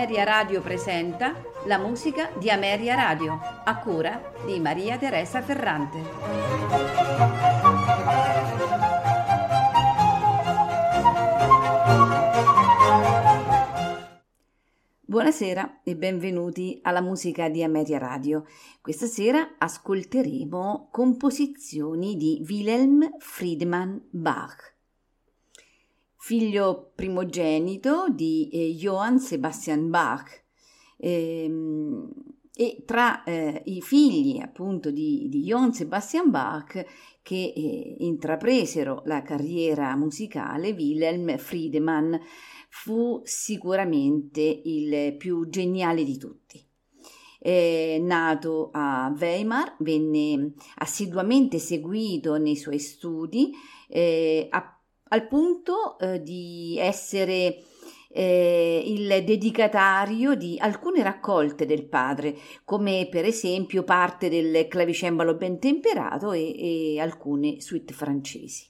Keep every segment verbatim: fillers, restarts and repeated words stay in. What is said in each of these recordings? Ameria Radio presenta La musica di Ameria Radio, a cura di Maria Teresa Ferrante. Buonasera e benvenuti alla musica di Ameria Radio. Questa sera ascolteremo composizioni di Wilhelm Friedemann Bach, figlio primogenito di eh, Johann Sebastian Bach, e, e tra eh, i figli appunto di, di Johann Sebastian Bach che eh, intrapresero la carriera musicale, Wilhelm Friedemann fu sicuramente il più geniale di tutti. Eh, nato a Weimar, venne assiduamente seguito nei suoi studi, eh, a al punto eh, di essere eh, il dedicatario di alcune raccolte del padre, come per esempio parte del Clavicembalo ben temperato e, e alcune suite francesi.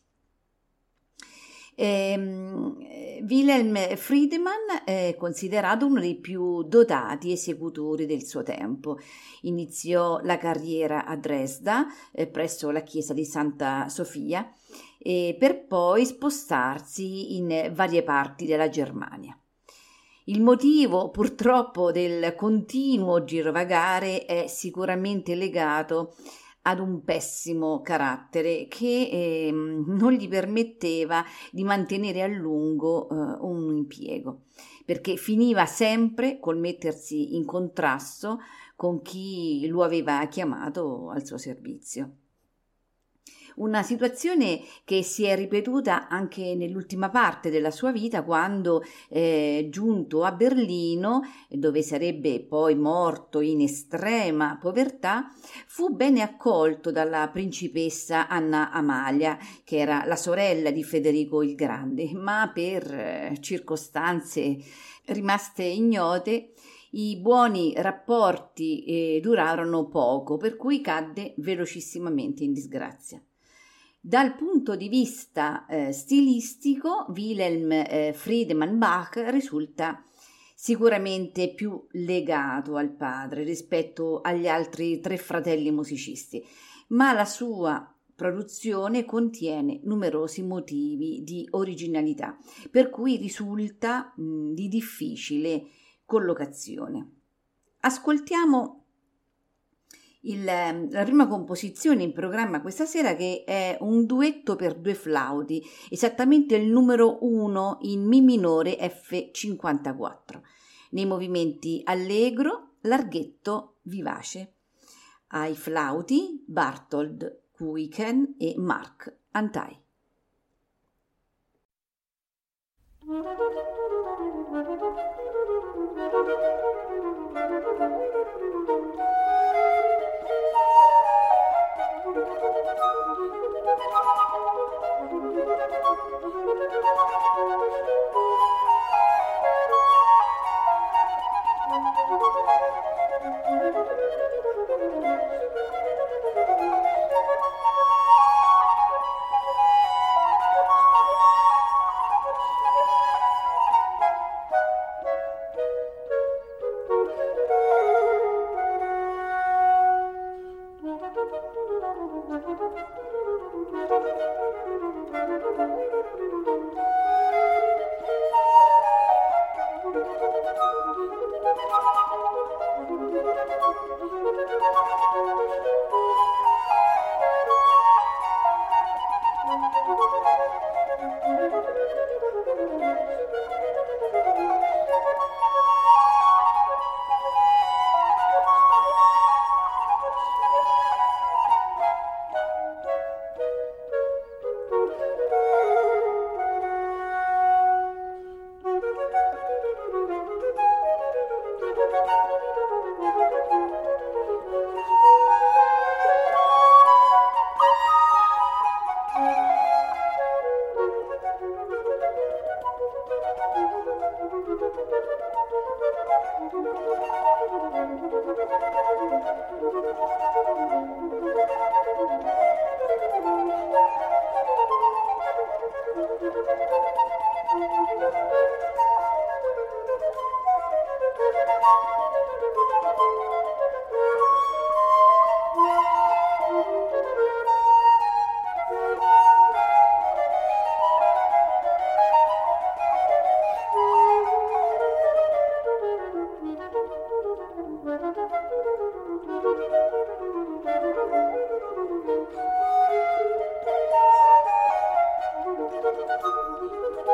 Eh, Wilhelm Friedemann è considerato uno dei più dotati esecutori del suo tempo. Iniziò la carriera a Dresda, eh, presso la chiesa di Santa Sofia, e per poi spostarsi in varie parti della Germania. Il motivo, purtroppo, del continuo girovagare è sicuramente legato ad un pessimo carattere che eh, non gli permetteva di mantenere a lungo eh, un impiego, perché finiva sempre col mettersi in contrasto con chi lo aveva chiamato al suo servizio. Una situazione che si è ripetuta anche nell'ultima parte della sua vita, quando eh, giunto a Berlino, dove sarebbe poi morto in estrema povertà, fu bene accolto dalla principessa Anna Amalia, che era la sorella di Federico il Grande, ma per eh, circostanze rimaste ignote i buoni rapporti eh, durarono poco, per cui cadde velocissimamente in disgrazia. Dal punto di vista eh, stilistico, Wilhelm eh, Friedemann Bach risulta sicuramente più legato al padre rispetto agli altri tre fratelli musicisti, ma la sua produzione contiene numerosi motivi di originalità, per cui risulta mh, di difficile collocazione. Ascoltiamo Il, la prima composizione in programma questa sera, che è un duetto per due flauti, esattamente il numero uno in Mi minore effe cinquantaquattro, nei movimenti allegro, larghetto, vivace. Ai flauti Barthold Kuijken e Marc Hantai. Thank you.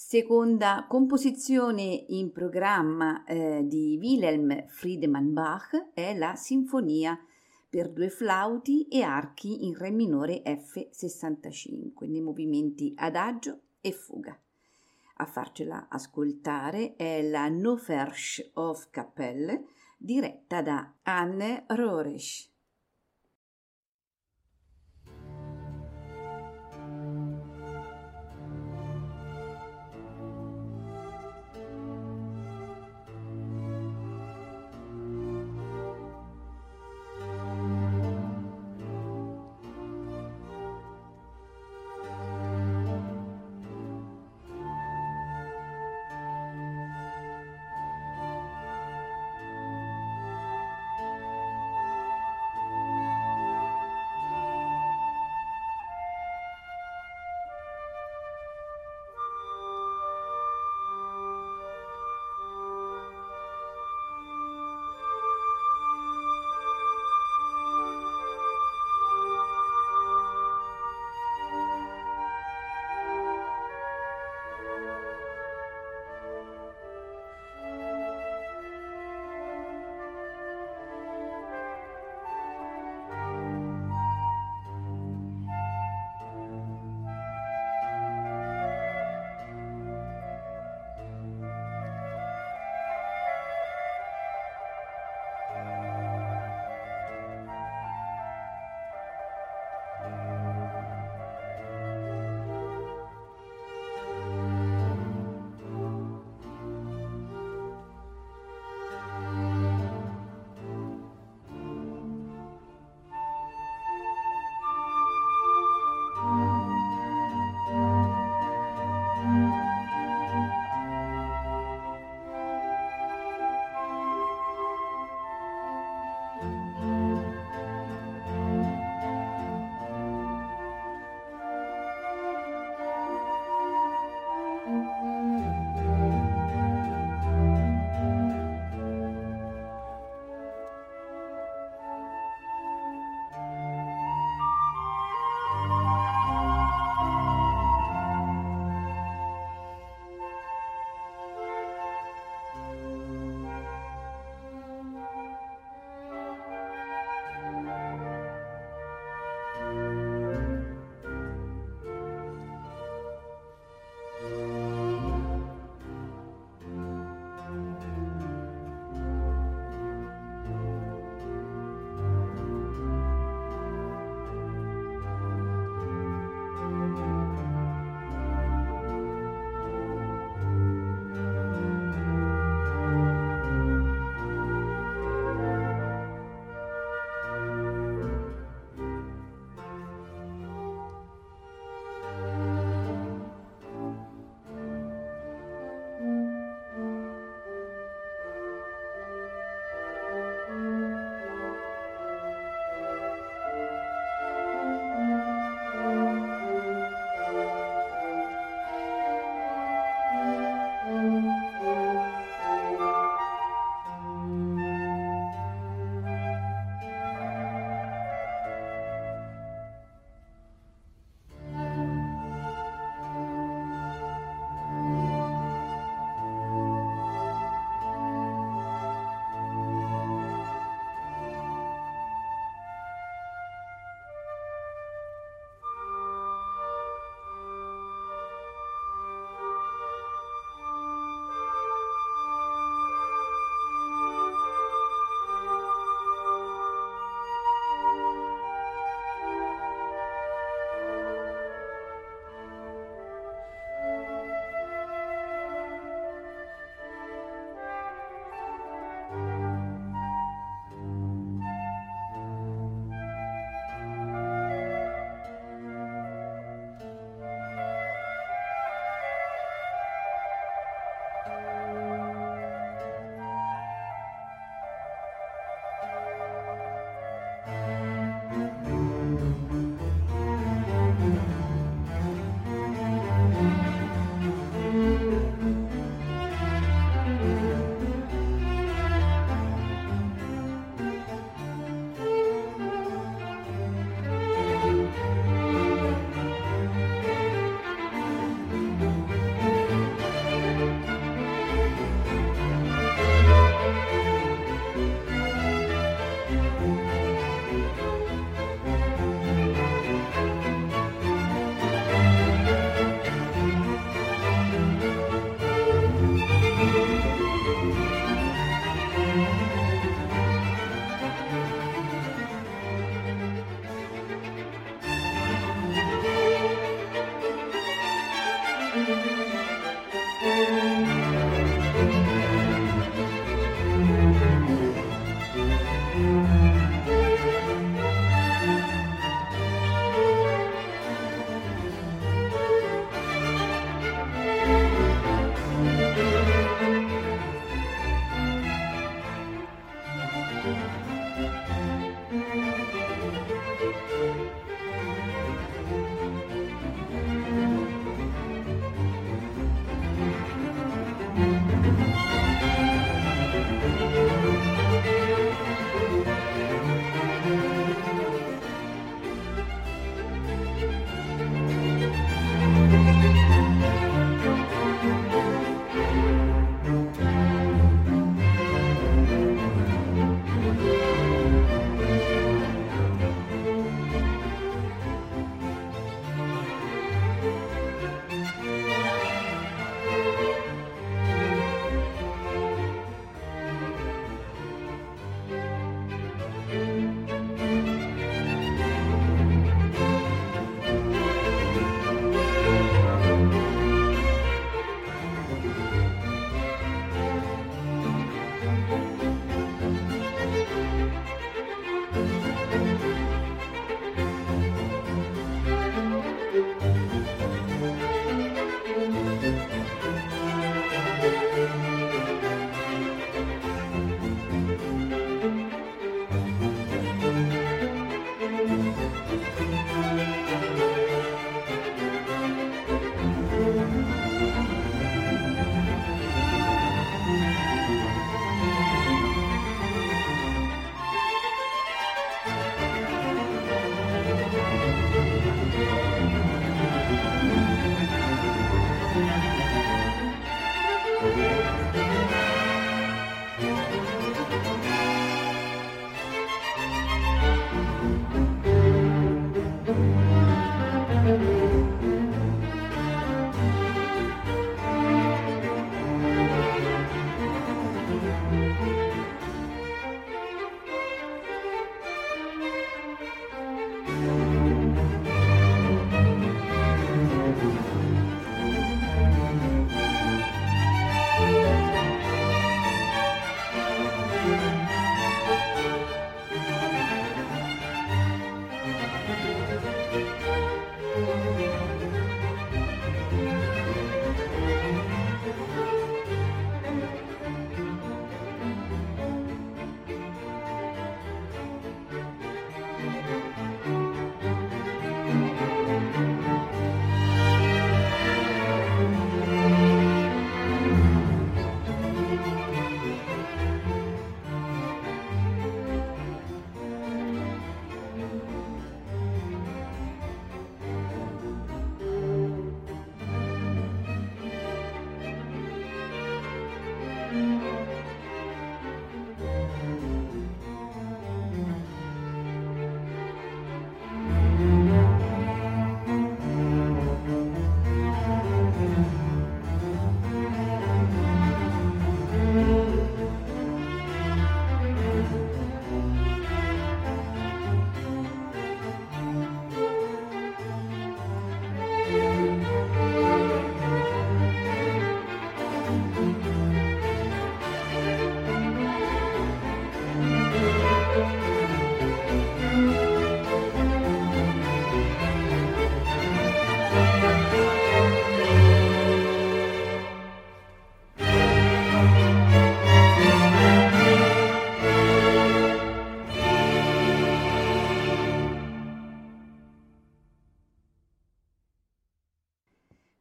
Seconda composizione in programma eh, di Wilhelm Friedemann Bach è la Sinfonia per due flauti e archi in re minore effe sessantacinque nei movimenti Adagio e Fuga. A farcela ascoltare è la Hannoversche Hofkapelle diretta da Anne Rohrig.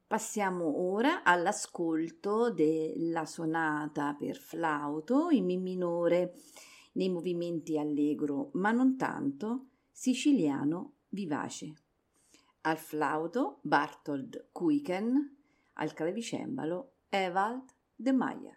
Passiamo ora all'ascolto della sonata per flauto in mi minore nei movimenti allegro, ma non tanto, siciliano vivace. Al flauto Barthold Kuijken, al clavicembalo Ewald Demeyere.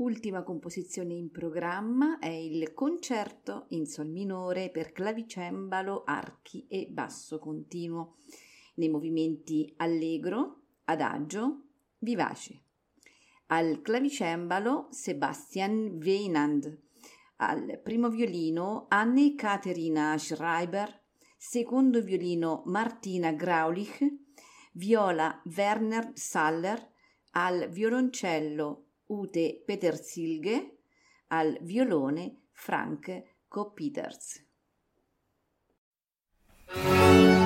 Ultima composizione in programma è il concerto in sol minore per clavicembalo, archi e basso continuo, nei movimenti allegro, adagio, vivace. Al clavicembalo Sebastian Weinand, al primo violino Anne Katherina Schreiber, secondo violino Martina Graulich, viola Werner Saller, al violoncello Ute Petersilge, al violone Frank Coppieters. Thank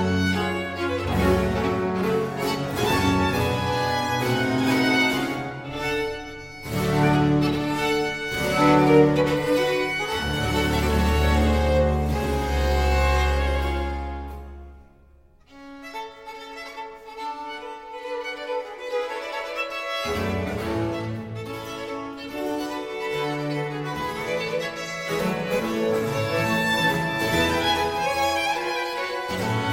you.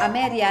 Ameria